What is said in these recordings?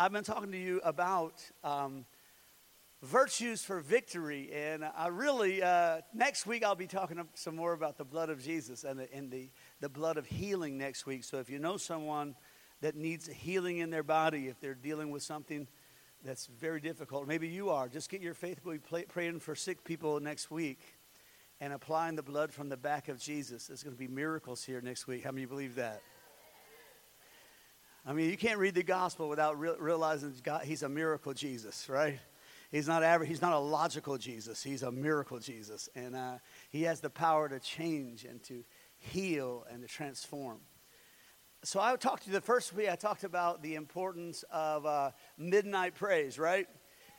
I've been talking to you about virtues for victory, and I really, next week I'll be talking some more about the blood of Jesus and the blood of healing next week. So if you know someone that needs healing in their body, if they're dealing with something that's very difficult, maybe you are, just get your faith. We'll be praying for sick people next week and applying the blood from the back of Jesus. There's going to be miracles here next week. How many believe that? I mean, you can't read the gospel without realizing God, he's a miracle Jesus, right? He's not average. He's not a logical Jesus. He's a miracle Jesus. And he has the power to change and to heal and to transform. So I talked to you the first week. I talked about the importance of midnight praise, right?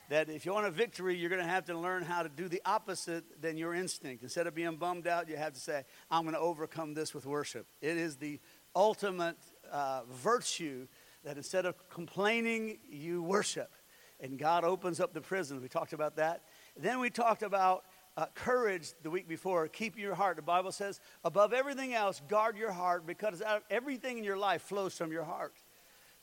That if you want a victory, you're going to have to learn how to do the opposite than your instinct. Instead of being bummed out, you have to say, I'm going to overcome this with worship. It is the ultimate virtue that instead of complaining, you worship. And God opens up the prison. We talked about that. Then we talked about courage the week before. Keep your heart. The Bible says, above everything else, guard your heart, because everything in your life flows from your heart.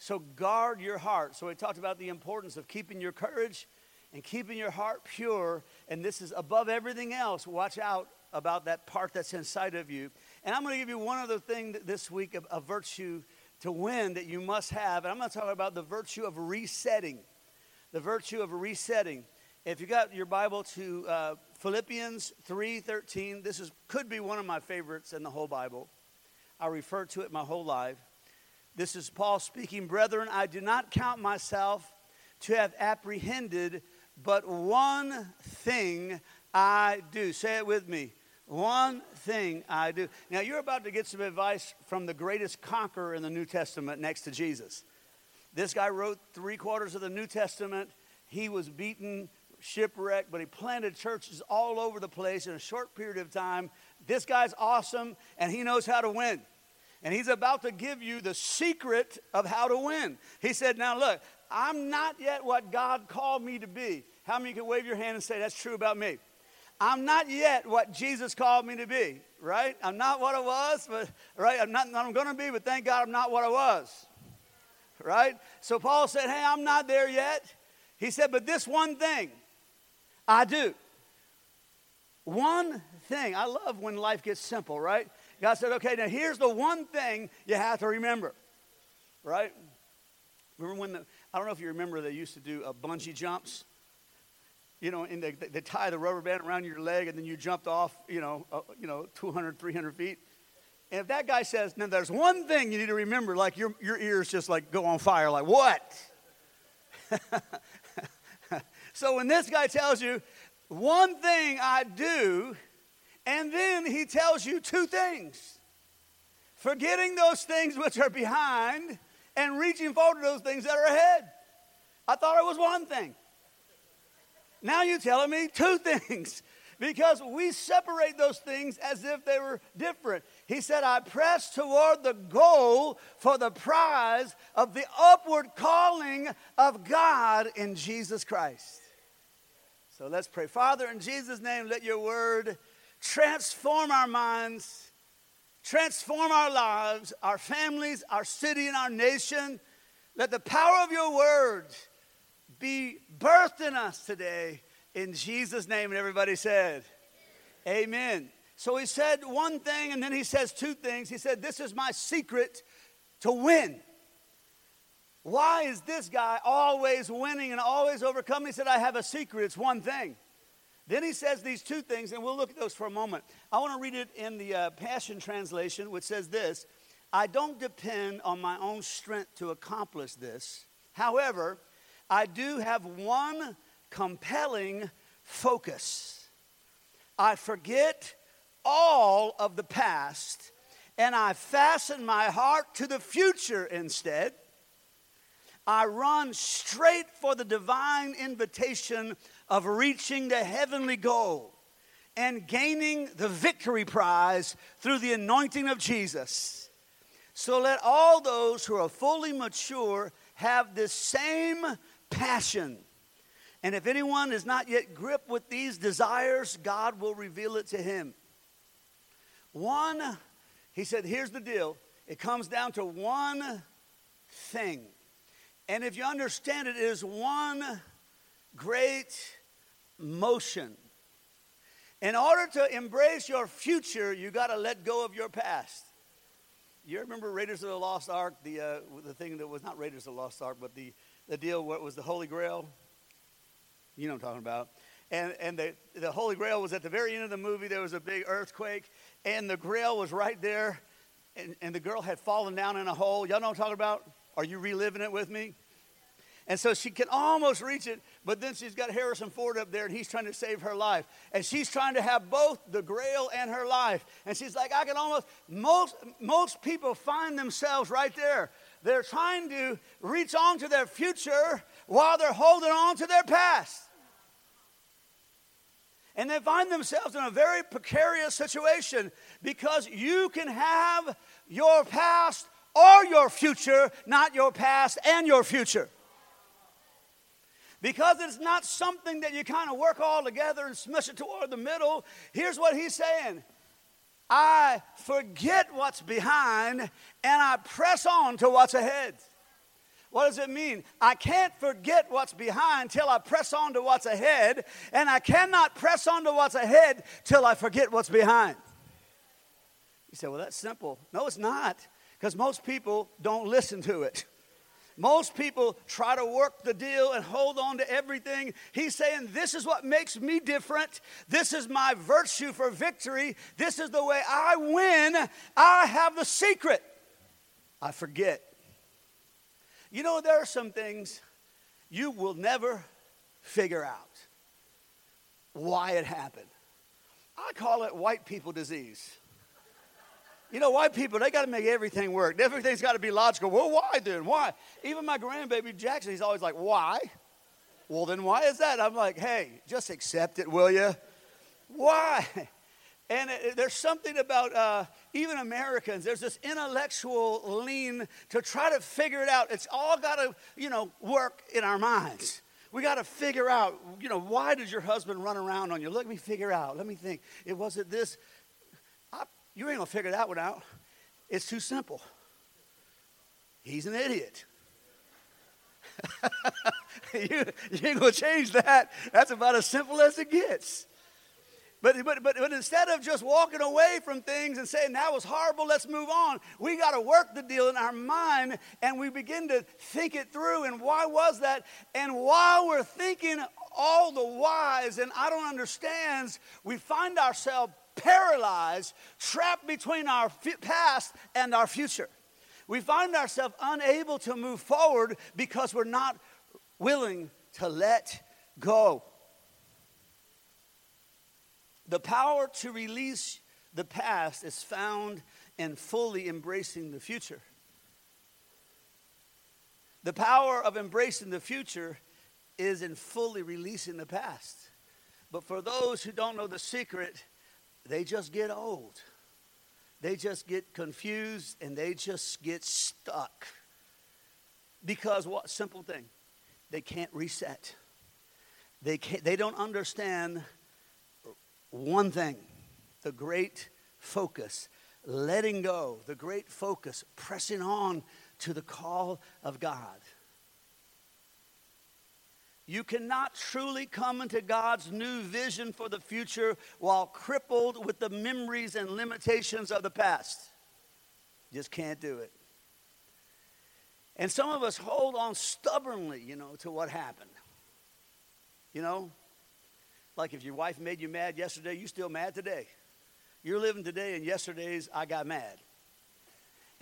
So guard your heart. So we talked about the importance of keeping your courage and keeping your heart pure. And this is above everything else. Watch out about that part that's inside of you. And I'm going to give you one other thing this week, a virtue to win that you must have. And I'm going to talk about the virtue of resetting. The virtue of resetting. If you got your Bible to Philippians 3:13, this could be one of my favorites in the whole Bible. I refer to it my whole life. This is Paul speaking. Brethren, I do not count myself to have apprehended, but one thing I do. Say it with me. One thing I do. Now, you're about to get some advice from the greatest conqueror in the New Testament next to Jesus. This guy wrote three-quarters of the New Testament. He was beaten, shipwrecked, but he planted churches all over the place in a short period of time. This guy's awesome, and he knows how to win. And he's about to give you the secret of how to win. He said, now look, I'm not yet what God called me to be. How many can wave your hand and say, that's true about me? I'm not yet what Jesus called me to be, right? I'm not what I was, but right? I'm going to be, but thank God I'm not what I was. Right? So Paul said, hey, I'm not there yet. He said, but this one thing I do. One thing. I love when life gets simple, right? God said, okay, now here's the one thing you have to remember. Right? Remember when I don't know if you remember, they used to do bungee jumps. You know, and they tie the rubber band around your leg, and then you jumped off, 200, 300 feet. And if that guy says, now there's one thing you need to remember, like your ears just like go on fire, like what? So when this guy tells you, one thing I do, and then he tells you two things. Forgetting those things which are behind and reaching forward to those things that are ahead. I thought it was one thing. Now you're telling me two things. Because we separate those things as if they were different. He said, I press toward the goal for the prize of the upward calling of God in Jesus Christ. So let's pray. Father, in Jesus' name, let your word transform our minds, transform our lives, our families, our city, and our nation. Let the power of your word be birthed in us today. In Jesus' name, and everybody said, amen. Amen. So he said one thing, and then he says two things. He said, this is my secret to win. Why is this guy always winning and always overcoming? He said, I have a secret. It's one thing. Then he says these two things, and we'll look at those for a moment. I want to read it in the Passion Translation, which says this. I don't depend on my own strength to accomplish this. However, I do have one compelling focus. I forget all of the past, and I fasten my heart to the future instead. I run straight for the divine invitation of reaching the heavenly goal and gaining the victory prize through the anointing of Jesus. So let all those who are fully mature have this same passion. And if anyone is not yet gripped with these desires, God will reveal it to him. One, he said, here's the deal. It comes down to one thing. And if you understand it, it is one great motion. In order to embrace your future, you got to let go of your past. You remember Raiders of the Lost Ark, the thing that was not Raiders of the Lost Ark, but the deal where it was the Holy Grail? You know what I'm talking about. And the Holy Grail was at the very end of the movie. There was a big earthquake, and the Grail was right there, and the girl had fallen down in a hole. Y'all know what I'm talking about? Are you reliving it with me? And so she can almost reach it, but then she's got Harrison Ford up there, and he's trying to save her life. And she's trying to have both the Grail and her life. And she's like, I can almost, most people find themselves right there. They're trying to reach on to their future while they're holding on to their past. And they find themselves in a very precarious situation because you can have your past or your future, not your past and your future. Because it's not something that you kind of work all together and smush it toward the middle. Here's what he's saying. I forget what's behind and I press on to what's ahead. What does it mean? I can't forget what's behind till I press on to what's ahead. And I cannot press on to what's ahead till I forget what's behind. You say, well, that's simple. No, it's not. Because most people don't listen to it. Most people try to work the deal and hold on to everything. He's saying, this is what makes me different. This is my virtue for victory. This is the way I win. I have the secret. I forget. You know, there are some things you will never figure out why it happened. I call it white people disease. You know, white people, they got to make everything work. Everything's got to be logical. Well, why then? Why? Even my grandbaby Jackson, he's always like, why? Well, then why is that? I'm like, hey, just accept it, will you? Why? And there's something about even Americans, there's this intellectual lean to try to figure it out. It's all got to, you know, work in our minds. We got to figure out, you know, why did your husband run around on you? Let me figure out. Let me think. It wasn't this. You ain't going to figure that one out. It's too simple. He's an idiot. You ain't going to change that. That's about as simple as it gets. But instead of just walking away from things and saying, that was horrible, let's move on, we got to work the deal in our mind, and we begin to think it through, and why was that? And while we're thinking all the whys and I don't understands, we find ourselves paralyzed, trapped between our past and our future. We find ourselves unable to move forward because we're not willing to let go. The power to release the past is found in fully embracing the future. The power of embracing the future is in fully releasing the past. But for those who don't know the secret, they just get old. They just get confused, and they just get stuck. Because what? Simple thing. They can't reset. They don't understand one thing, the great focus, letting go, the great focus, pressing on to the call of God. You cannot truly come into God's new vision for the future while crippled with the memories and limitations of the past. Just can't do it. And some of us hold on stubbornly, you know, to what happened. You know? Like if your wife made you mad yesterday, you're still mad today. You're living today in yesterday's I got mad.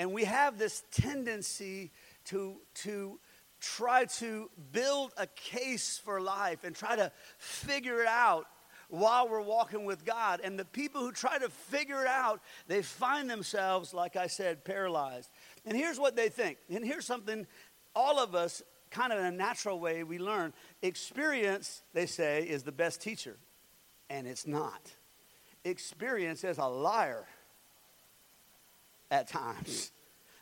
And we have this tendency to try to build a case for life and try to figure it out while we're walking with God. And the people who try to figure it out, they find themselves, like I said, paralyzed. And here's what they think. And here's something all of us, kind of in a natural way, we learn. Experience, they say, is the best teacher. And it's not. Experience is a liar at times.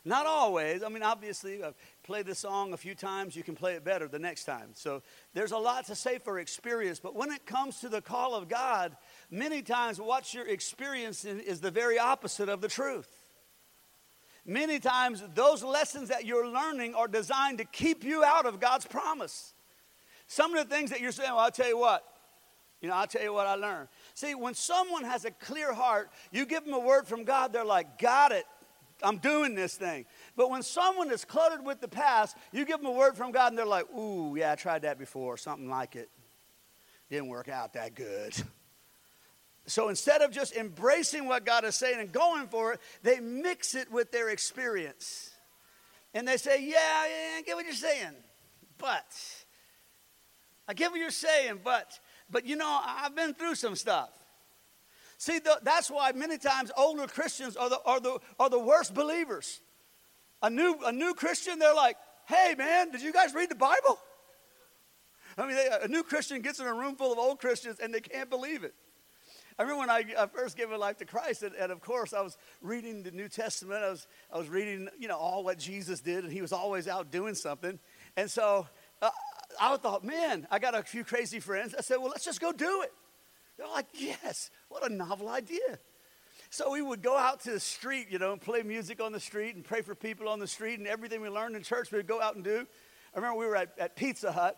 Not always. I mean, obviously, I've played this song a few times. You can play it better the next time. So there's a lot to say for experience. But when it comes to the call of God, many times what you're experiencing is the very opposite of the truth. Many times those lessons that you're learning are designed to keep you out of God's promise. Some of the things that you're saying, well, I'll tell you what. You know, I'll tell you what I learned. See, when someone has a clear heart, you give them a word from God, they're like, got it. I'm doing this thing. But when someone is cluttered with the past, you give them a word from God and they're like, ooh, yeah, I tried that before, something like it. Didn't work out that good. So instead of just embracing what God is saying and going for it, they mix it with their experience. And they say, yeah, I get what you're saying, but. I get what you're saying, but you know, I've been through some stuff. See, that's why many times older Christians are the worst believers. A new Christian, they're like, hey, man, did you guys read the Bible? I mean, a new Christian gets in a room full of old Christians, and they can't believe it. I remember when I first gave my life to Christ, and of course, I was reading the New Testament. I was reading, you know, all what Jesus did, and he was always out doing something. And so I thought, man, I got a few crazy friends. I said, well, let's just go do it. They're like, yes, what a novel idea. So we would go out to the street, you know, and play music on the street and pray for people on the street, and everything we learned in church we would go out and do. I remember we were at Pizza Hut.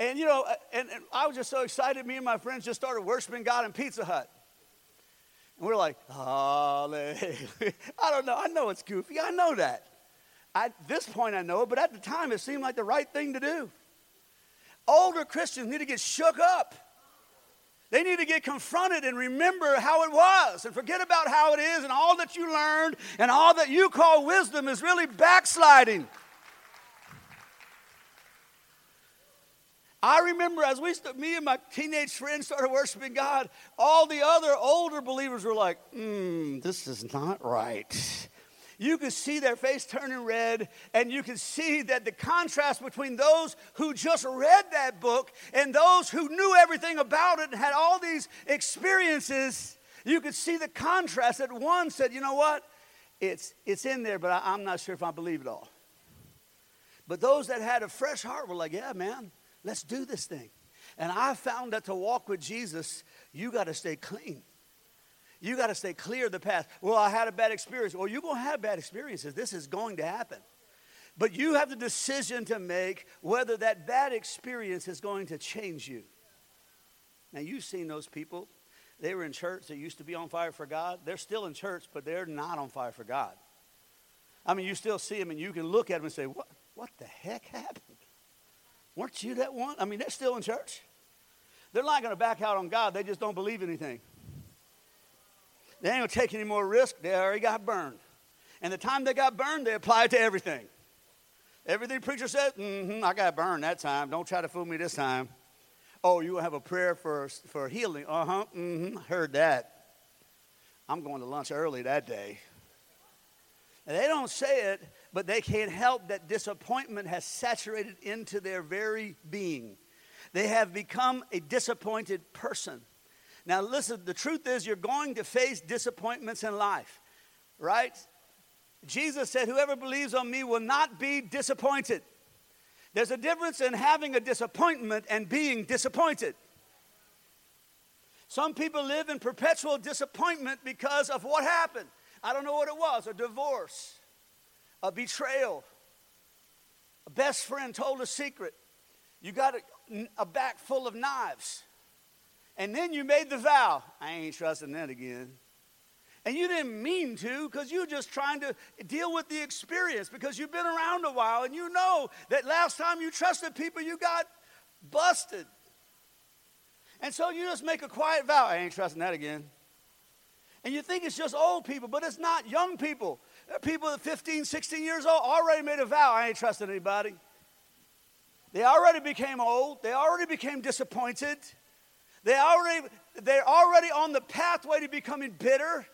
And, you know, and I was just so excited. Me and my friends just started worshiping God in Pizza Hut. And we're like, hallelujah. I don't know. I know it's goofy. I know that. At this point I know it, but at the time it seemed like the right thing to do. Older Christians need to get shook up. They need to get confronted and remember how it was and forget about how it is, and all that you learned and all that you call wisdom is really backsliding. I remember as me and my teenage friends started worshiping God, all the other older believers were like, this is not right. You could see their face turning red, and you could see that the contrast between those who just read that book and those who knew everything about it and had all these experiences, you could see the contrast. That one said, you know what, it's in there, but I'm not sure if I believe it all. But those that had a fresh heart were like, yeah, man, let's do this thing. And I found that to walk with Jesus, you got to stay clean. You got to stay clear of the past. Well, I had a bad experience. Well, you're going to have bad experiences. This is going to happen. But you have the decision to make whether that bad experience is going to change you. Now, you've seen those people. They were in church. They used to be on fire for God. They're still in church, but they're not on fire for God. I mean, you still see them, and you can look at them and say, what the heck happened? Weren't you that one? I mean, they're still in church. They're not going to back out on God. They just don't believe anything. They ain't going to take any more risk. They already got burned. And the time they got burned, they applied to everything. Everything preacher said, I got burned that time. Don't try to fool me this time. Oh, you have a prayer for healing. Heard that. I'm going to lunch early that day. And they don't say it, but they can't help that disappointment has saturated into their very being. They have become a disappointed person. Now, listen, the truth is you're going to face disappointments in life, right? Jesus said, whoever believes on me will not be disappointed. There's a difference in having a disappointment and being disappointed. Some people live in perpetual disappointment because of what happened. I don't know what it was, a divorce, a betrayal, a best friend told a secret. You got a back full of knives. And then you made the vow, I ain't trusting that again. And you didn't mean to, because you're just trying to deal with the experience, because you've been around a while and you know that last time you trusted people, you got busted. And so you just make a quiet vow, I ain't trusting that again. And you think it's just old people, but it's not. Young people. There are people that are 15, 16 years old already made a vow, I ain't trusting anybody. They already became old. They already became disappointed. They're already on the pathway to becoming bitter.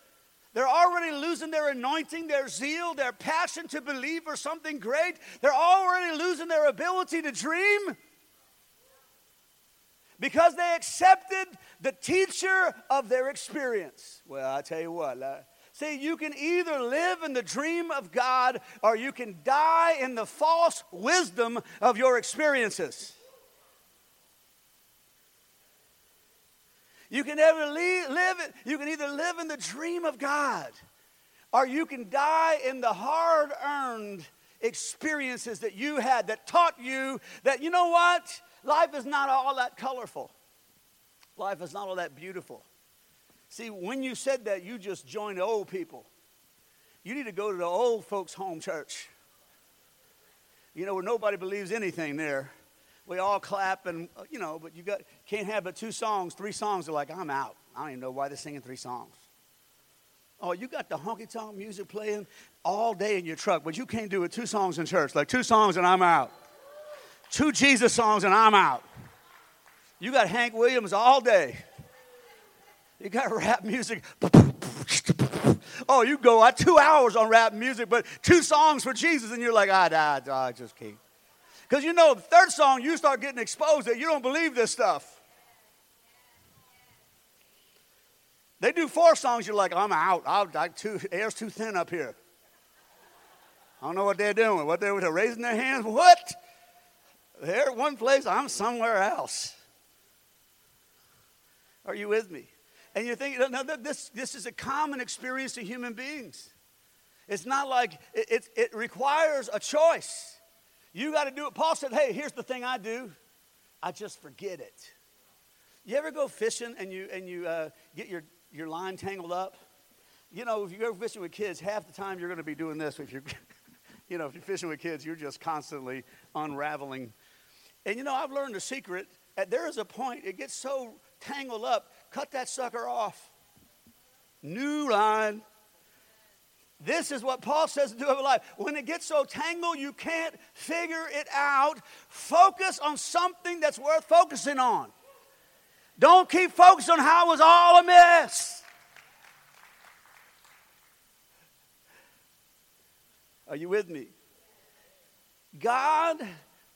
They're already losing their anointing, their zeal, their passion to believe for something great. They're already losing their ability to dream because they accepted the teacher of their experience. Well, I tell you what. See, you can either live in the dream of God or you can die in the false wisdom of your experiences. You can either live in the dream of God or you can die in the hard-earned experiences that you had that taught you that, you know what? Life is not all that colorful. Life is not all that beautiful. See, when you said that, you just joined the old people. You need to go to the old folks' home church. You know, where nobody believes anything there. We all clap and, you know, but you got can't have but two songs, three songs. They're like, I'm out. I don't even know why they're singing three songs. Oh, you got the honky-tonk music playing all day in your truck, but you can't do it. Two songs in church, like two songs and I'm out. Two Jesus songs and I'm out. You got Hank Williams all day. You got rap music. Oh, you go out 2 hours on rap music, but two songs for Jesus, and you're like, I just can't. Because you know, the third song, you start getting exposed that you don't believe this stuff. They do four songs, you're like, I'm out. Air's too thin up here. I don't know what they're doing. What they were raising their hands? What? They're at one place, I'm somewhere else. Are you with me? And you're thinking, no, this is a common experience to human beings. It's not like, it requires a choice. You got to do it. Paul said, hey, here's the thing I do. I just forget it. You ever go fishing and you get your line tangled up? You know, if you go fishing with kids, half the time you're going to be doing this. If you're fishing with kids, you're just constantly unraveling. And, you know, I've learned a secret. There is a point, it gets so tangled up, cut that sucker off. New line. This is what Paul says to do over life. When it gets so tangled you can't figure it out, focus on something that's worth focusing on. Don't keep focused on how it was all a mess. Are you with me? God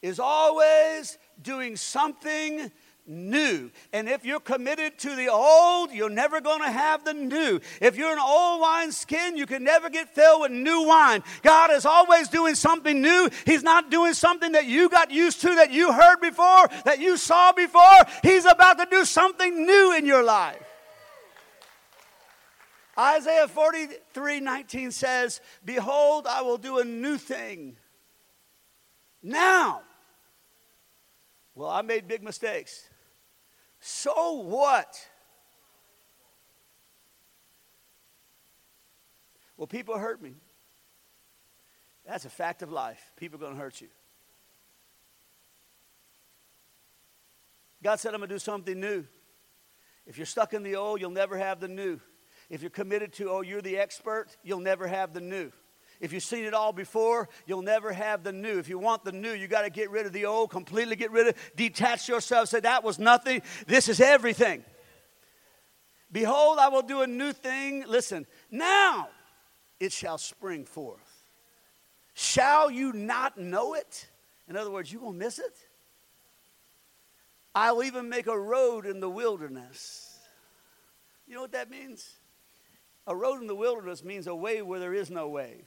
is always doing something new. And if you're committed to the old, you're never going to have the new. If you're an old wine skin, you can never get filled with new wine. God is always doing something new. He's not doing something that you got used to, that you heard before, that you saw before. He's about to do something new in your life. Isaiah 43:19 says, behold, I will do a new thing. Now. Well, I made big mistakes. So what? Well, people hurt me. That's a fact of life. People are going to hurt you. God said, I'm going to do something new. If you're stuck in the old, you'll never have the new. If you're committed to, oh, you're the expert, you'll never have the new. If you've seen it all before, you'll never have the new. If you want the new, you got to get rid of the old, completely get rid of it, detach yourself, say that was nothing, this is everything. Behold, I will do a new thing. Listen, now it shall spring forth. Shall you not know it? In other words, you gonna miss it? I will even make a road in the wilderness. You know what that means? A road in the wilderness means a way where there is no way.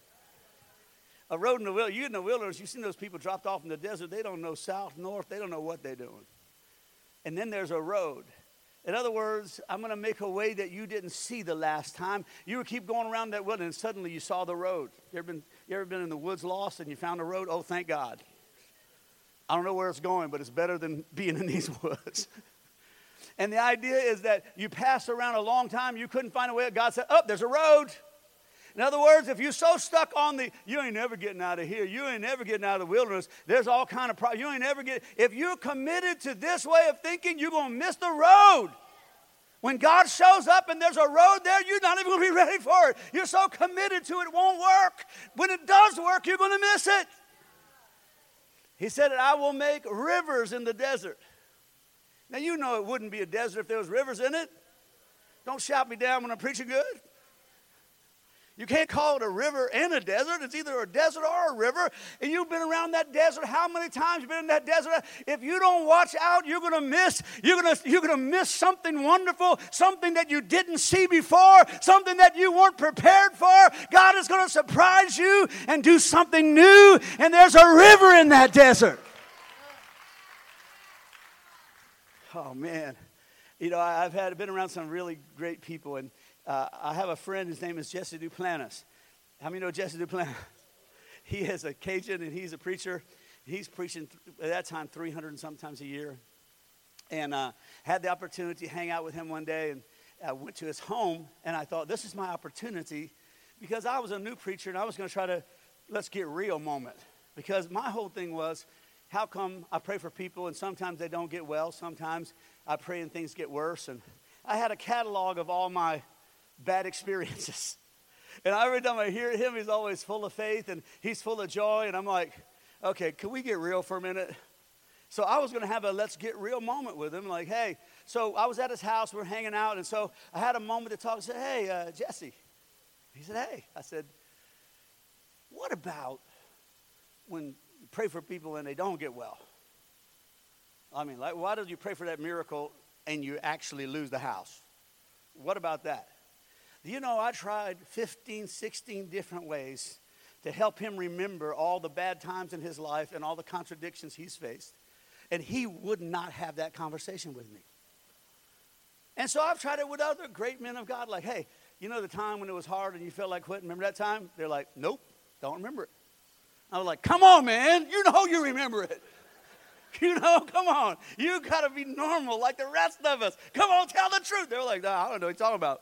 A road in the wilderness, you're in the wilderness, you've seen those people dropped off in the desert, they don't know south, north, they don't know what they're doing. And then there's a road. In other words, I'm going to make a way that you didn't see the last time. You would keep going around that wilderness, and suddenly you saw the road. You ever been in the woods lost and you found a road? Oh, thank God. I don't know where it's going, but it's better than being in these woods. And the idea is that you passed around a long time, you couldn't find a way. God said, oh, there's a road. In other words, if you're so stuck on you ain't never getting out of here. You ain't never getting out of the wilderness. There's all kind of problems. You ain't never get. If you're committed to this way of thinking, you're going to miss the road. When God shows up and there's a road there, you're not even going to be ready for it. You're so committed to it won't work. When it does work, you're going to miss it. He said, I will make rivers in the desert. Now, you know it wouldn't be a desert if there was rivers in it. Don't shout me down when I'm preaching good. You can't call it a river and a desert. It's either a desert or a river. And you've been around that desert. How many times you've been in that desert? If you don't watch out, you're gonna miss something wonderful, something that you didn't see before, something that you weren't prepared for. God is going to surprise you and do something new. And there's a river in that desert. Oh, man. You know, I've been around some really great people, and I have a friend, his name is Jesse Duplantis. How many know Jesse Duplantis? He is a Cajun and he's a preacher. He's preaching at that time 300 and sometimes a year. And had the opportunity to hang out with him one day. And I went to his home and I thought, this is my opportunity, because I was a new preacher and I was going to try to let's get real moment. Because my whole thing was, how come I pray for people and sometimes they don't get well? Sometimes I pray and things get worse. And I had a catalog of all my bad experiences. And every time I hear him, he's always full of faith and he's full of joy. And I'm like, okay, can we get real for a minute? So I was going to have a let's get real moment with him. Like, hey, so I was at his house. We're hanging out. And so I had a moment to talk. I said, hey, Jesse. He said, hey. I said, what about when you pray for people and they don't get well? I mean, like, why did you pray for that miracle and you actually lose the house? What about that? You know, I tried 15, 16 different ways to help him remember all the bad times in his life and all the contradictions he's faced. And he would not have that conversation with me. And so I've tried it with other great men of God. Like, hey, you know the time when it was hard and you felt like quitting? Remember that time? They're like, nope, don't remember it. I was like, come on, man. You know you remember it. You know, come on. You got to be normal like the rest of us. Come on, tell the truth. They were like, no, I don't know what you're talking about.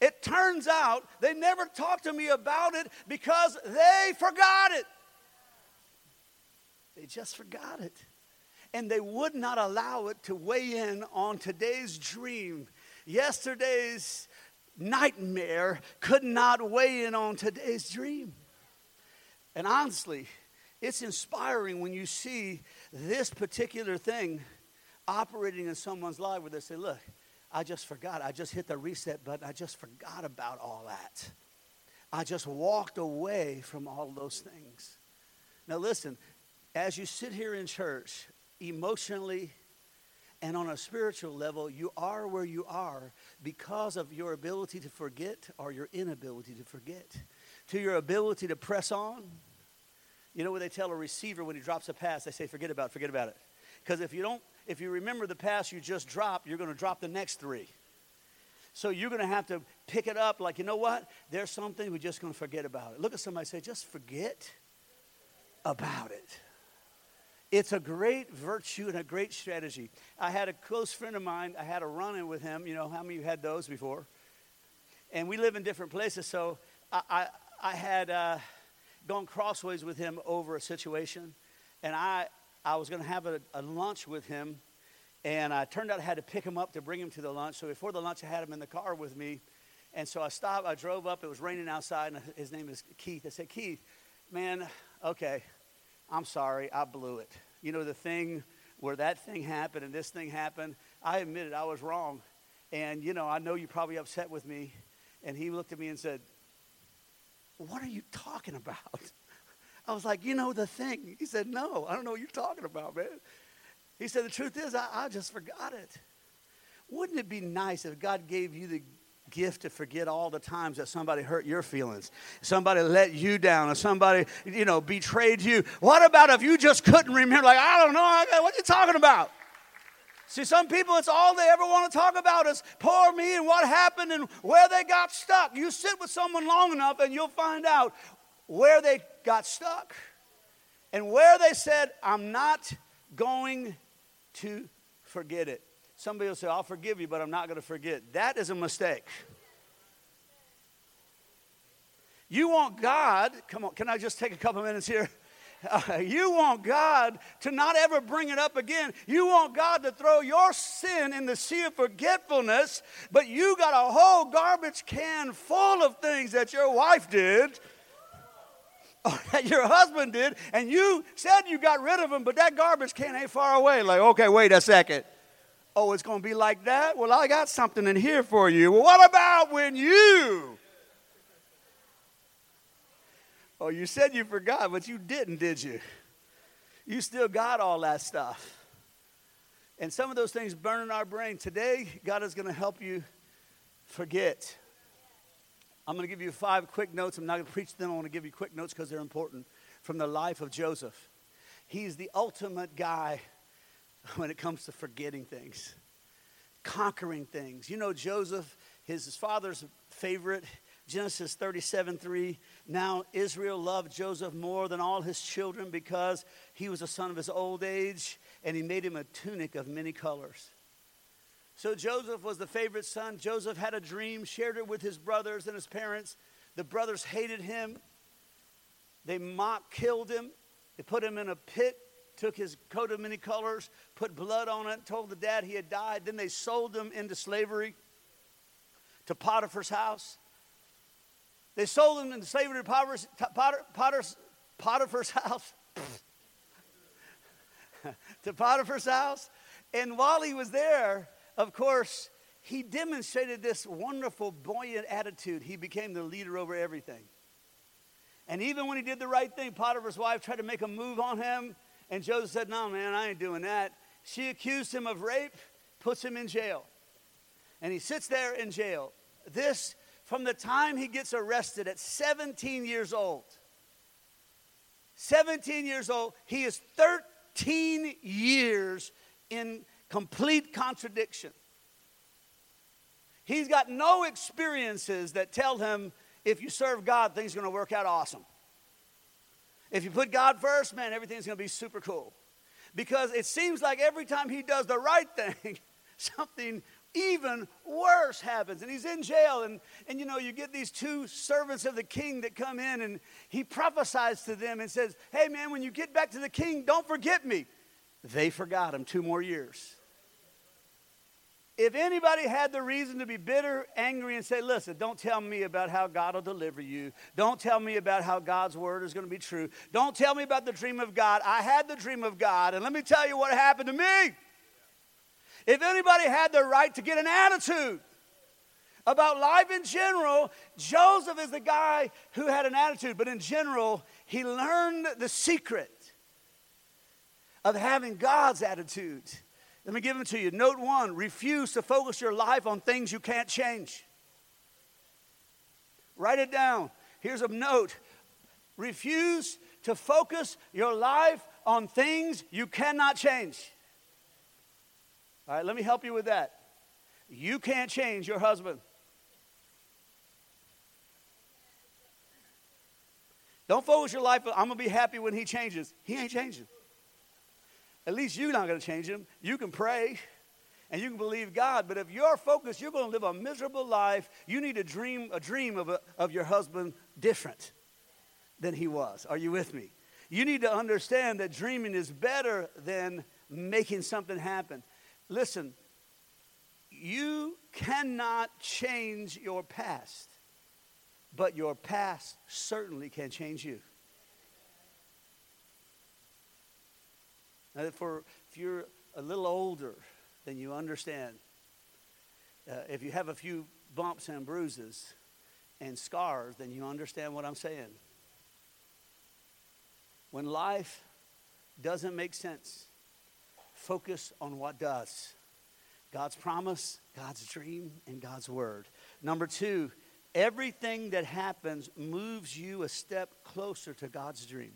It turns out they never talked to me about it because they forgot it. They just forgot it. And they would not allow it to weigh in on today's dream. Yesterday's nightmare could not weigh in on today's dream. And honestly, it's inspiring when you see this particular thing operating in someone's life where they say, look, I just forgot. I just hit the reset button. I just forgot about all that. I just walked away from all those things. Now listen, as you sit here in church, emotionally and on a spiritual level, you are where you are because of your ability to forget or your inability to forget, to your ability to press on. You know what they tell a receiver when he drops a pass? They say, forget about it. Because if you remember the pass you just dropped, you're going to drop the next three. So you're going to have to pick it up like, you know what? There's something, we're just going to forget about it. Look at somebody and say, just forget about it. It's a great virtue and a great strategy. I had a close friend of mine. I had a run-in with him. You know, how many of you had those before? And we live in different places, so I had gone crossways with him over a situation, and I was going to have a lunch with him, and I turned out I had to pick him up to bring him to the lunch. So before the lunch, I had him in the car with me, and so I stopped. I drove up. It was raining outside, and his name is Keith. I said, Keith, man, okay, I'm sorry. I blew it. You know, the thing where that thing happened and this thing happened, I admitted I was wrong, and, you know, I know you're probably upset with me. And he looked at me and said, what are you talking about? I was like, you know the thing. He said, no, I don't know what you're talking about, man. He said, the truth is, I just forgot it. Wouldn't it be nice if God gave you the gift to forget all the times that somebody hurt your feelings, somebody let you down, or somebody, you know, betrayed you? What about if you just couldn't remember? Like, I don't know, what are you talking about? See, some people, it's all they ever want to talk about is poor me and what happened and where they got stuck. You sit with someone long enough and you'll find out where they got stuck and where they said, I'm not going to forget it. Somebody will say, I'll forgive you, but I'm not going to forget. That is a mistake. You want God, come on, can I just take a couple minutes here? You want God to not ever bring it up again. You want God to throw your sin in the sea of forgetfulness, but you got a whole garbage can full of things that your wife did or that your husband did, and you said you got rid of them, but that garbage can ain't far away. Like, okay, wait a second. Oh, it's going to be like that? Well, I got something in here for you. Well, what about when you... Oh, you said you forgot, but you didn't, did you? You still got all that stuff. And some of those things burn in our brain. Today, God is going to help you forget. I'm going to give you 5 quick notes. I'm not going to preach them. I want to give you quick notes because they're important from the life of Joseph. He's the ultimate guy when it comes to forgetting things, conquering things. You know, Joseph, his father's favorite Genesis 37:3. Now Israel loved Joseph more than all his children because he was a son of his old age, and he made him a tunic of many colors. So Joseph was the favorite son. Joseph had a dream, shared it with his brothers and his parents. The brothers hated him. They mocked, killed him. They put him in a pit, took his coat of many colors, put blood on it, told the dad he had died. Then they sold him into slavery to Potiphar's house. They sold him into slavery to Potiphar's house. To Potiphar's house. And while he was there, of course, he demonstrated this wonderful, buoyant attitude. He became the leader over everything. And even when he did the right thing, Potiphar's wife tried to make a move on him. And Joseph said, no, man, I ain't doing that. She accused him of rape, puts him in jail. And he sits there in jail. This, from the time he gets arrested at 17 years old. 17 years old. He is 13 years in complete contradiction. He's got no experiences that tell him, if you serve God, things are going to work out awesome. If you put God first, man, everything's going to be super cool. Because it seems like every time he does the right thing, something even worse happens. And he's in jail. And you know, you get these two servants of the king that come in. And he prophesies to them and says, hey, man, when you get back to the king, don't forget me. They forgot him 2 more years. If anybody had the reason to be bitter, angry, and say, listen, don't tell me about how God will deliver you. Don't tell me about how God's word is going to be true. Don't tell me about the dream of God. I had the dream of God, and let me tell you what happened to me. If anybody had the right to get an attitude about life in general, Joseph is the guy who had an attitude. But in general, he learned the secret of having God's attitude. Let me give them to you. Note 1, refuse to focus your life on things you can't change. Write it down. Here's a note. Refuse to focus your life on things you cannot change. All right, let me help you with that. You can't change your husband. Don't focus your life on, I'm going to be happy when he changes. He ain't changing. At least you're not going to change him. You can pray and you can believe God. But if you're focused, you're going to live a miserable life. You need to dream a dream of your husband different than he was. Are you with me? You need to understand that dreaming is better than making something happen. Listen, you cannot change your past, but your past certainly can change you. Now, if you're a little older, then you understand. If you have a few bumps and bruises and scars, then you understand what I'm saying. When life doesn't make sense, focus on what does. God's promise, God's dream, and God's word. Number 2, everything that happens moves you a step closer to God's dream.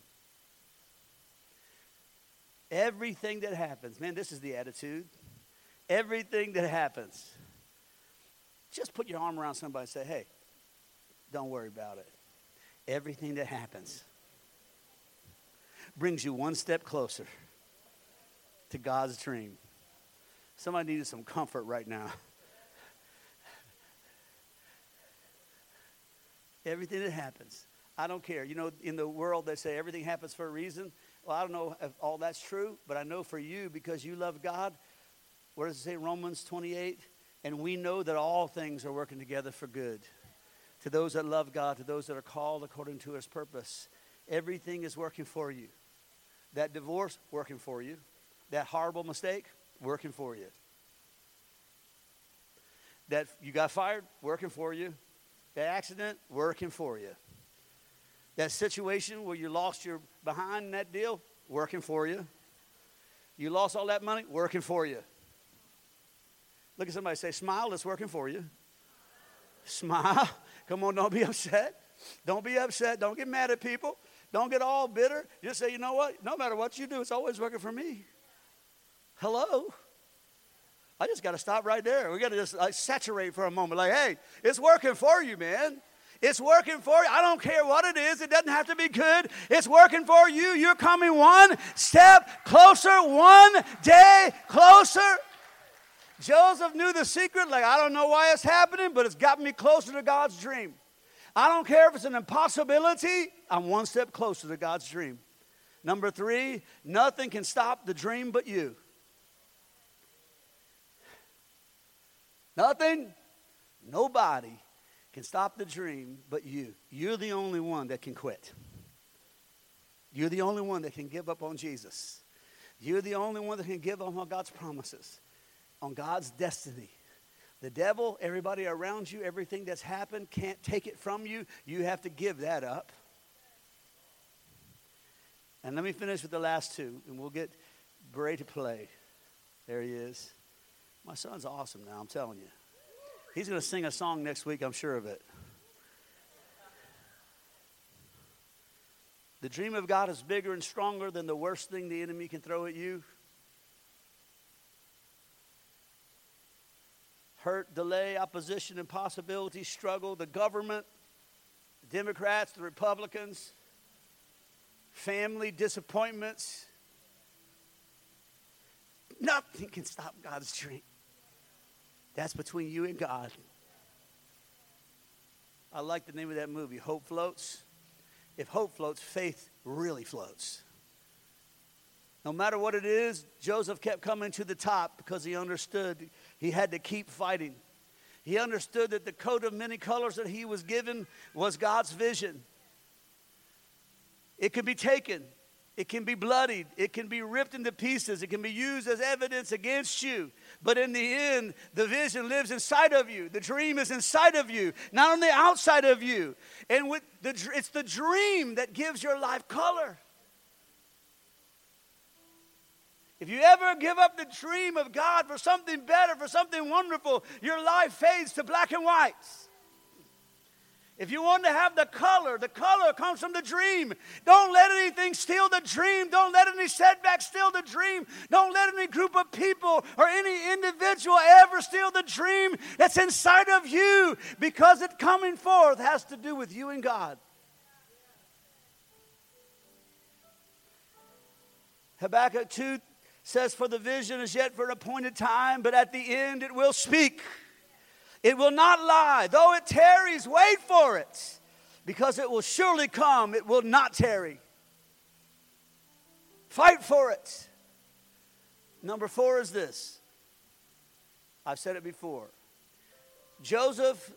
Everything that happens, man, this is the attitude. Everything that happens, just put your arm around somebody and say, hey, don't worry about it. Everything that happens brings you one step closer to God's dream. Somebody needed some comfort right now. Everything that happens, I don't care. You know, in the world, they say everything happens for a reason. Well, I don't know if all that's true, but I know for you, because you love God, what does it say, Romans 28? And we know that all things are working together for good. To those that love God, to those that are called according to his purpose, everything is working for you. That divorce, working for you. That horrible mistake, working for you. That you got fired, working for you. That accident, working for you. That situation where you lost your behind in that deal, working for you. You lost all that money, working for you. Look at somebody, say, smile, it's working for you. Smile. Come on, don't be upset. Don't be upset. Don't get mad at people. Don't get all bitter. Just say, you know what? No matter what you do, it's always working for me. Hello? I just got to stop right there. We got to just saturate for a moment. Like, hey, it's working for you, man. It's working for you. I don't care what it is. It doesn't have to be good. It's working for you. You're coming one step closer, one day closer. Joseph knew the secret. Like, I don't know why it's happening, but it's got me closer to God's dream. I don't care if it's an impossibility. I'm one step closer to God's dream. Number three, nothing can stop the dream but you. Nothing, nobody can stop the dream but you. You're the only one that can quit. You're the only one that can give up on Jesus. You're the only one that can give up on God's promises, on God's destiny. The devil, everybody around you, everything that's happened can't take it from you. You have to give that up. And let me finish with the last two, and we'll get Bray to play. There he is. My son's awesome now, I'm telling you. He's going to sing a song next week, I'm sure of it. The dream of God is bigger and stronger than the worst thing the enemy can throw at you. Hurt, delay, opposition, impossibility, struggle, the government, the Democrats, the Republicans, family disappointments. Nothing can stop God's dream. That's between you and God. I like the name of that movie, Hope Floats. If hope floats, faith really floats. No matter what it is, Joseph kept coming to the top because he understood he had to keep fighting. He understood that the coat of many colors that he was given was God's vision. It could be taken. It can be bloodied. It can be ripped into pieces. It can be used as evidence against you. But in the end, the vision lives inside of you. The dream is inside of you, not on the outside of you. And with it's the dream that gives your life color. If you ever give up the dream of God for something better, for something wonderful, your life fades to black and white. If you want to have the color comes from the dream. Don't let anything steal the dream. Don't let any setback steal the dream. Don't let any group of people or any individual ever steal the dream that's inside of you, because it coming forth has to do with you and God. Habakkuk 2 says, "For the vision is yet for an appointed time, but at the end it will speak. It will not lie. Though it tarries, wait for it, because it will surely come. It will not tarry." Fight for it. Number four is this. I've said it before. Joseph,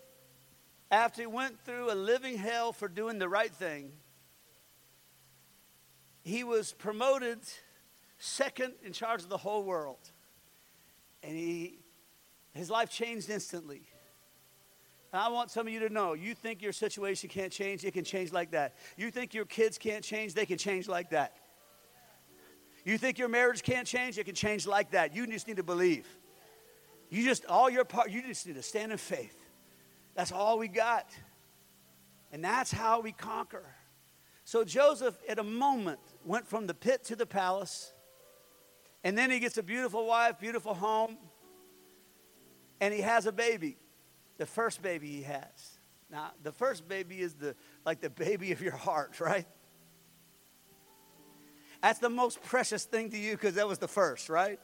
after he went through a living hell for doing the right thing, he was promoted second in charge of the whole world. And his life changed instantly. And I want some of you to know, you think your situation can't change, it can change like that. You think your kids can't change, they can change like that. You think your marriage can't change, it can change like that. You just need to believe. You just need to stand in faith. That's all we got. And that's how we conquer. So Joseph, at a moment, went from the pit to the palace. And then he gets a beautiful wife, beautiful home. And he has a baby, the first baby he has. Now, the first baby is the baby of your heart, right? That's the most precious thing to you because that was the first, right?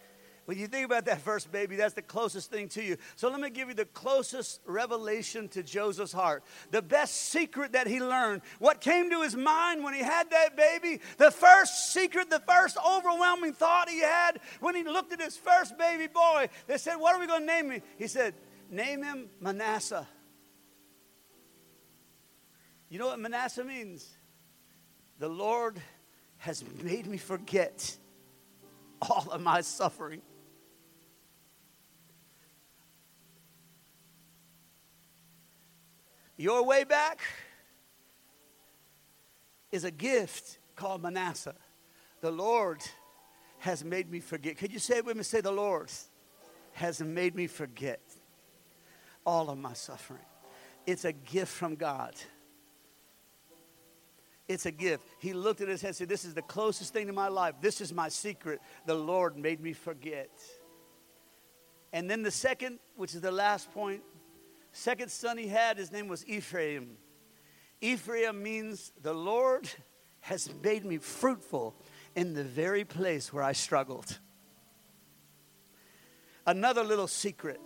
When you think about that first baby, that's the closest thing to you. So let me give you the closest revelation to Joseph's heart. The best secret that he learned. What came to his mind when he had that baby. The first secret, the first overwhelming thought he had when he looked at his first baby boy. They said, "What are we going to name him?" He said, "Name him Manasseh." You know what Manasseh means? The Lord has made me forget all of my suffering. Your way back is a gift called Manasseh. The Lord has made me forget. Could you say it with me? Say, "The Lord has made me forget all of my suffering." It's a gift from God. It's a gift. He looked at his head and said, "This is the closest thing to my life. This is my secret. The Lord made me forget." And then the second, which is the last point, second son he had, his name was Ephraim. Ephraim means the Lord has made me fruitful in the very place where I struggled. Another little secret.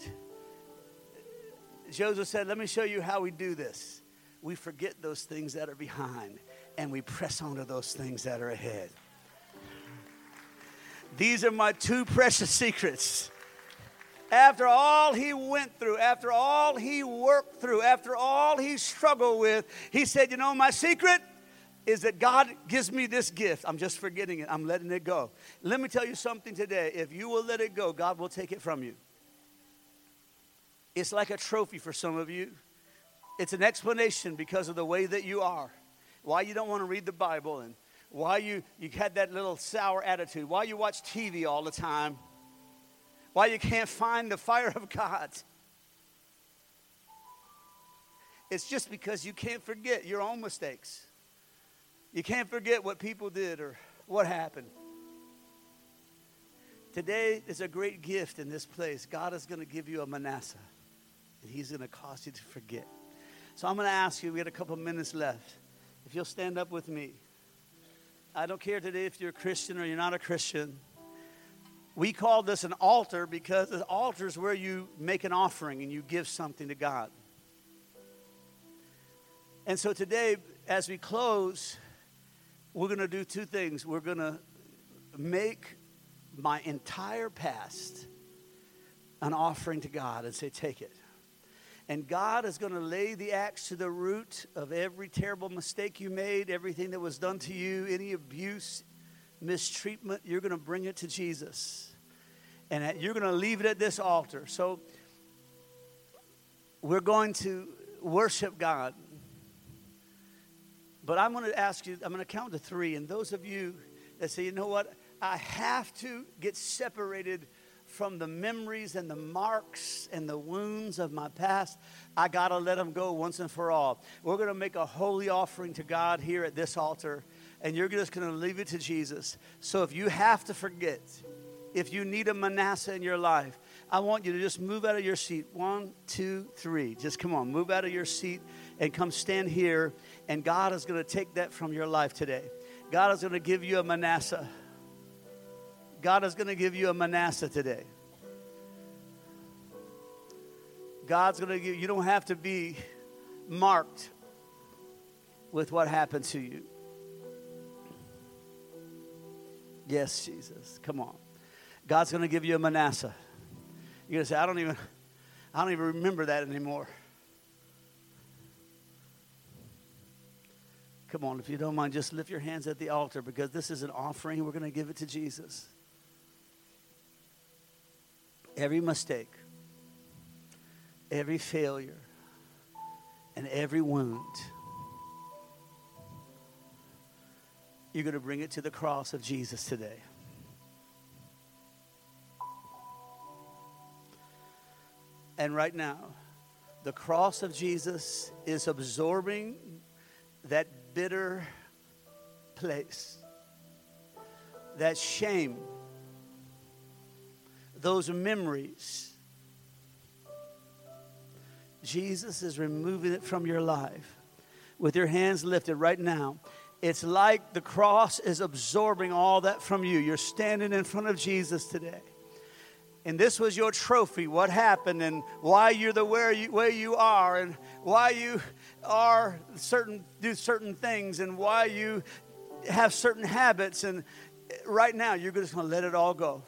Joseph said, let me show you how we do this. We forget those things that are behind, and we press on to those things that are ahead. These are my two precious secrets. After all he went through, after all he worked through, after all he struggled with, he said, you know, my secret is that God gives me this gift. I'm just forgetting it. I'm letting it go. Let me tell you something today. If you will let it go, God will take it from you. It's like a trophy for some of you. It's an explanation because of the way that you are, why you don't want to read the Bible, and why you had that little sour attitude, why you watch TV all the time, why you can't find the fire of God. It's just because you can't forget your own mistakes. You can't forget what people did or what happened. Today is a great gift in this place. God is going to give you a Manasseh, and he's going to cause you to forget. So I'm going to ask you, we got a couple minutes left, if you'll stand up with me. I don't care today if you're a Christian or you're not a Christian. We call this an altar because the altar is where you make an offering and you give something to God. And so today, as we close, we're going to do two things. We're going to make my entire past an offering to God and say, take it. And God is going to lay the axe to the root of every terrible mistake you made, everything that was done to you, any abuse, mistreatment. You're going to bring it to Jesus. And you're going to leave it at this altar. So we're going to worship God. But I'm going to ask you, I'm going to count to three. And those of you that say, you know what, I have to get separated from the memories and the marks and the wounds of my past. I got to let them go once and for all. We're going to make a holy offering to God here at this altar, and you're just going to leave it to Jesus. So if you have to forget, if you need a Manasseh in your life, I want you to just move out of your seat. 1, 2, 3. Just come on, move out of your seat and come stand here, and God is going to take that from your life today. God is going to give you a Manasseh. God is going to give you a Manasseh today. God's going to give you, you don't have to be marked with what happened to you. Yes, Jesus, come on. God's going to give you a Manasseh. You're going to say, I don't even remember that anymore. Come on, if you don't mind, just lift your hands at the altar, because this is an offering. We're going to give it to Jesus. Every mistake, every failure, and every wound, you're going to bring it to the cross of Jesus today. And right now, the cross of Jesus is absorbing that bitter place, that shame, those memories. Jesus is removing it from your life. With your hands lifted right now, it's like the cross is absorbing all that from you. You're standing in front of Jesus today. And this was your trophy, what happened and why you're the way you are, and why you are do certain things, and why you have certain habits. And right now, you're just going to let it all go.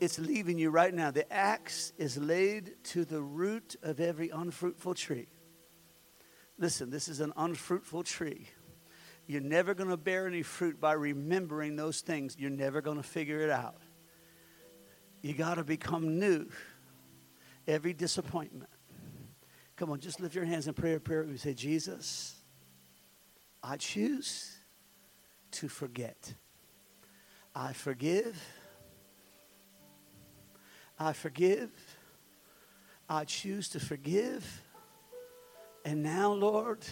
It's leaving you right now. The axe is laid to the root of every unfruitful tree. Listen, this is an unfruitful tree. You're never going to bear any fruit by remembering those things. You're never going to figure it out. You got to become new. Every disappointment. Come on, just lift your hands in prayer. We say, Jesus, I choose to forget. I forgive. I forgive. I choose to forgive. And now, Lord,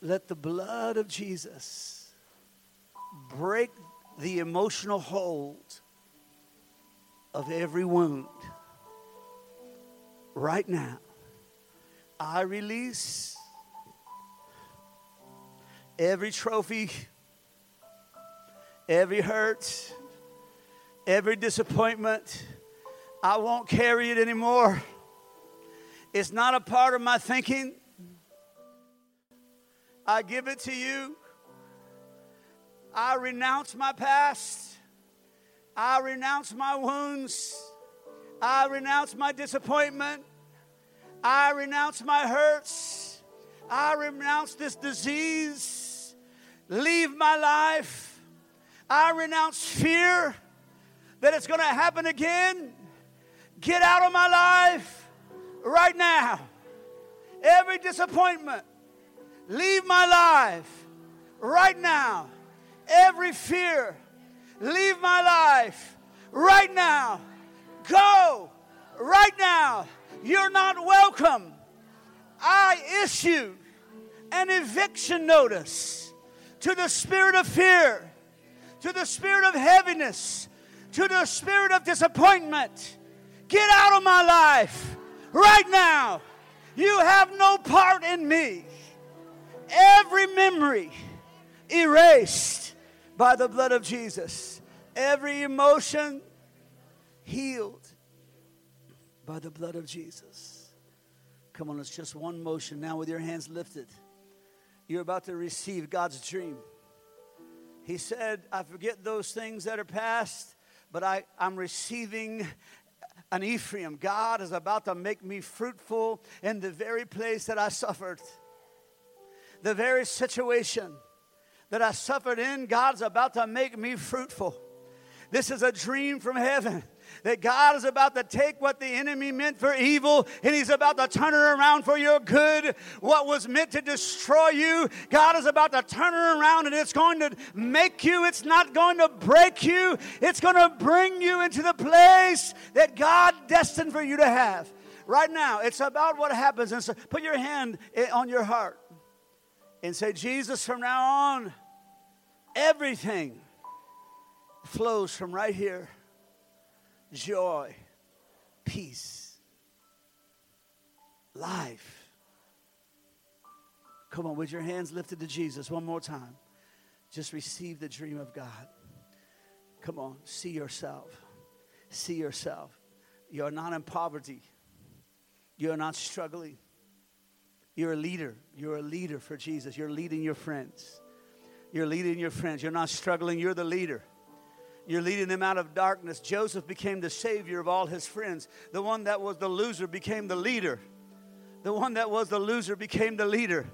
let the blood of Jesus break the emotional hold of every wound. Right now, I release every trophy, every hurt, every disappointment. I won't carry it anymore. It's not a part of my thinking. I give it to you. I renounce my past. I renounce my wounds. I renounce my disappointment. I renounce my hurts. I renounce this disease. Leave my life. I renounce fear that it's going to happen again. Get out of my life right now. Every disappointment, leave my life right now. Every fear, leave my life right now. Go right now. You're not welcome. I issue an eviction notice to the spirit of fear, to the spirit of heaviness, to the spirit of disappointment. Get out of my life right now. You have no part in me. Every memory erased by the blood of Jesus. Every emotion healed by the blood of Jesus. Come on, it's just one motion. Now with your hands lifted, you're about to receive God's dream. He said, I forget those things that are past, but I'm receiving an Ephraim. God is about to make me fruitful in the very place that I suffered. The very situation that I suffered in, God's about to make me fruitful. This is a dream from heaven. That God is about to take what the enemy meant for evil, and he's about to turn it around for your good. What was meant to destroy you, God is about to turn it around, and it's going to make you. It's not going to break you. It's going to bring you into the place that God destined for you to have. Right now, it's about what happens. And so put your hand on your heart and say, Jesus, from now on, everything flows from right here. Joy, peace, life. Come on, with your hands lifted to Jesus one more time. Just receive the dream of God. Come on, see yourself. See yourself. You're not in poverty. You're not struggling. You're a leader. You're a leader for Jesus. You're leading your friends. You're leading your friends. You're not struggling. You're the leader. You're leading them out of darkness. Joseph became the savior of all his friends. The one that was the loser became the leader. The one that was the loser became the leader.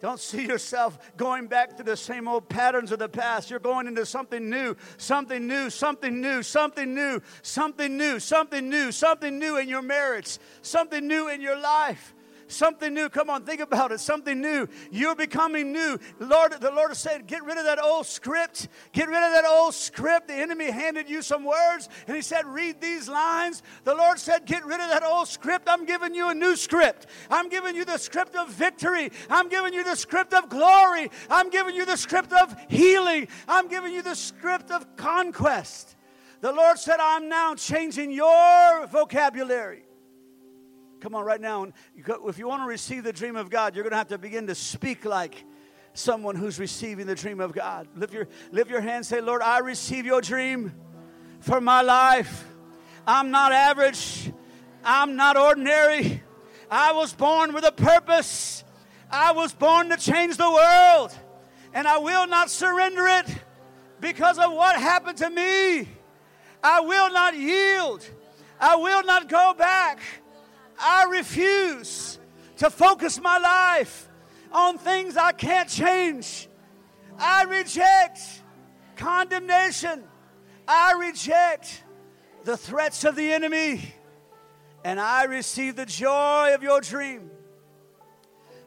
Don't see yourself going back to the same old patterns of the past. You're going into something new, something new, something new, something new, something new, something new, something new in your marriage, something new in your life. Something new. Come on, think about it. Something new. You're becoming new. Lord, the Lord is saying, get rid of that old script. Get rid of that old script. The enemy handed you some words, and he said, read these lines. The Lord said, get rid of that old script. I'm giving you a new script. I'm giving you the script of victory. I'm giving you the script of glory. I'm giving you the script of healing. I'm giving you the script of conquest. The Lord said, I'm now changing your vocabulary. Come on, right now, if you want to receive the dream of God, you're going to have to begin to speak like someone who's receiving the dream of God. Lift your hand, say, Lord, I receive your dream for my life. I'm not average. I'm not ordinary. I was born with a purpose. I was born to change the world, and I will not surrender it because of what happened to me. I will not yield. I will not go back. I refuse to focus my life on things I can't change. I reject condemnation. I reject the threats of the enemy. And I receive the joy of your dream.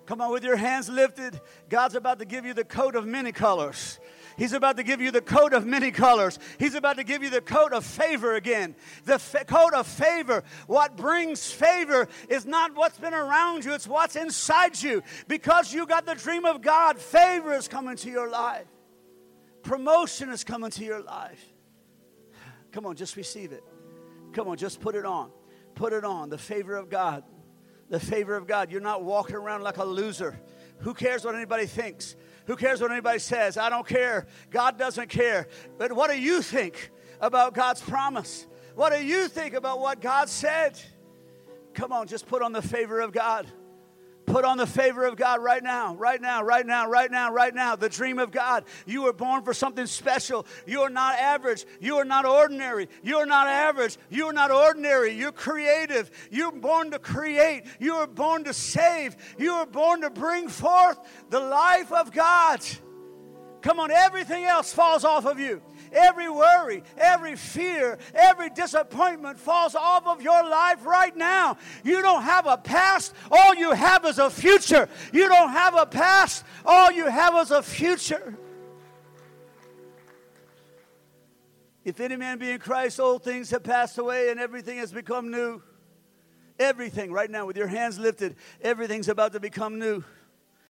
Come on, with your hands lifted, God's about to give you the coat of many colors. He's about to give you the coat of many colors. He's about to give you the coat of favor again. The coat of favor. What brings favor is not what's been around you. It's what's inside you. Because you got the dream of God, favor is coming to your life. Promotion is coming to your life. Come on, just receive it. Come on, just put it on. Put it on. The favor of God. the favor of God. You're not walking around like a loser. Who cares what anybody thinks? Who cares what anybody says? I don't care. God doesn't care. But what do you think about God's promise? What do you think about what God said? Come on, just put on the favor of God. Put on the favor of God right now, right now, right now, right now, right now. The dream of God. You were born for something special. You are not average. You are not ordinary. You are not average. You are not ordinary. You're creative. You're born to create. You are born to save. You are born to bring forth the life of God. Come on, everything else falls off of you. Every worry, every fear, every disappointment falls off of your life right now. You don't have a past. All you have is a future. You don't have a past. All you have is a future. If any man be in Christ, old things have passed away and everything has become new. Everything right now with your hands lifted, everything's about to become new.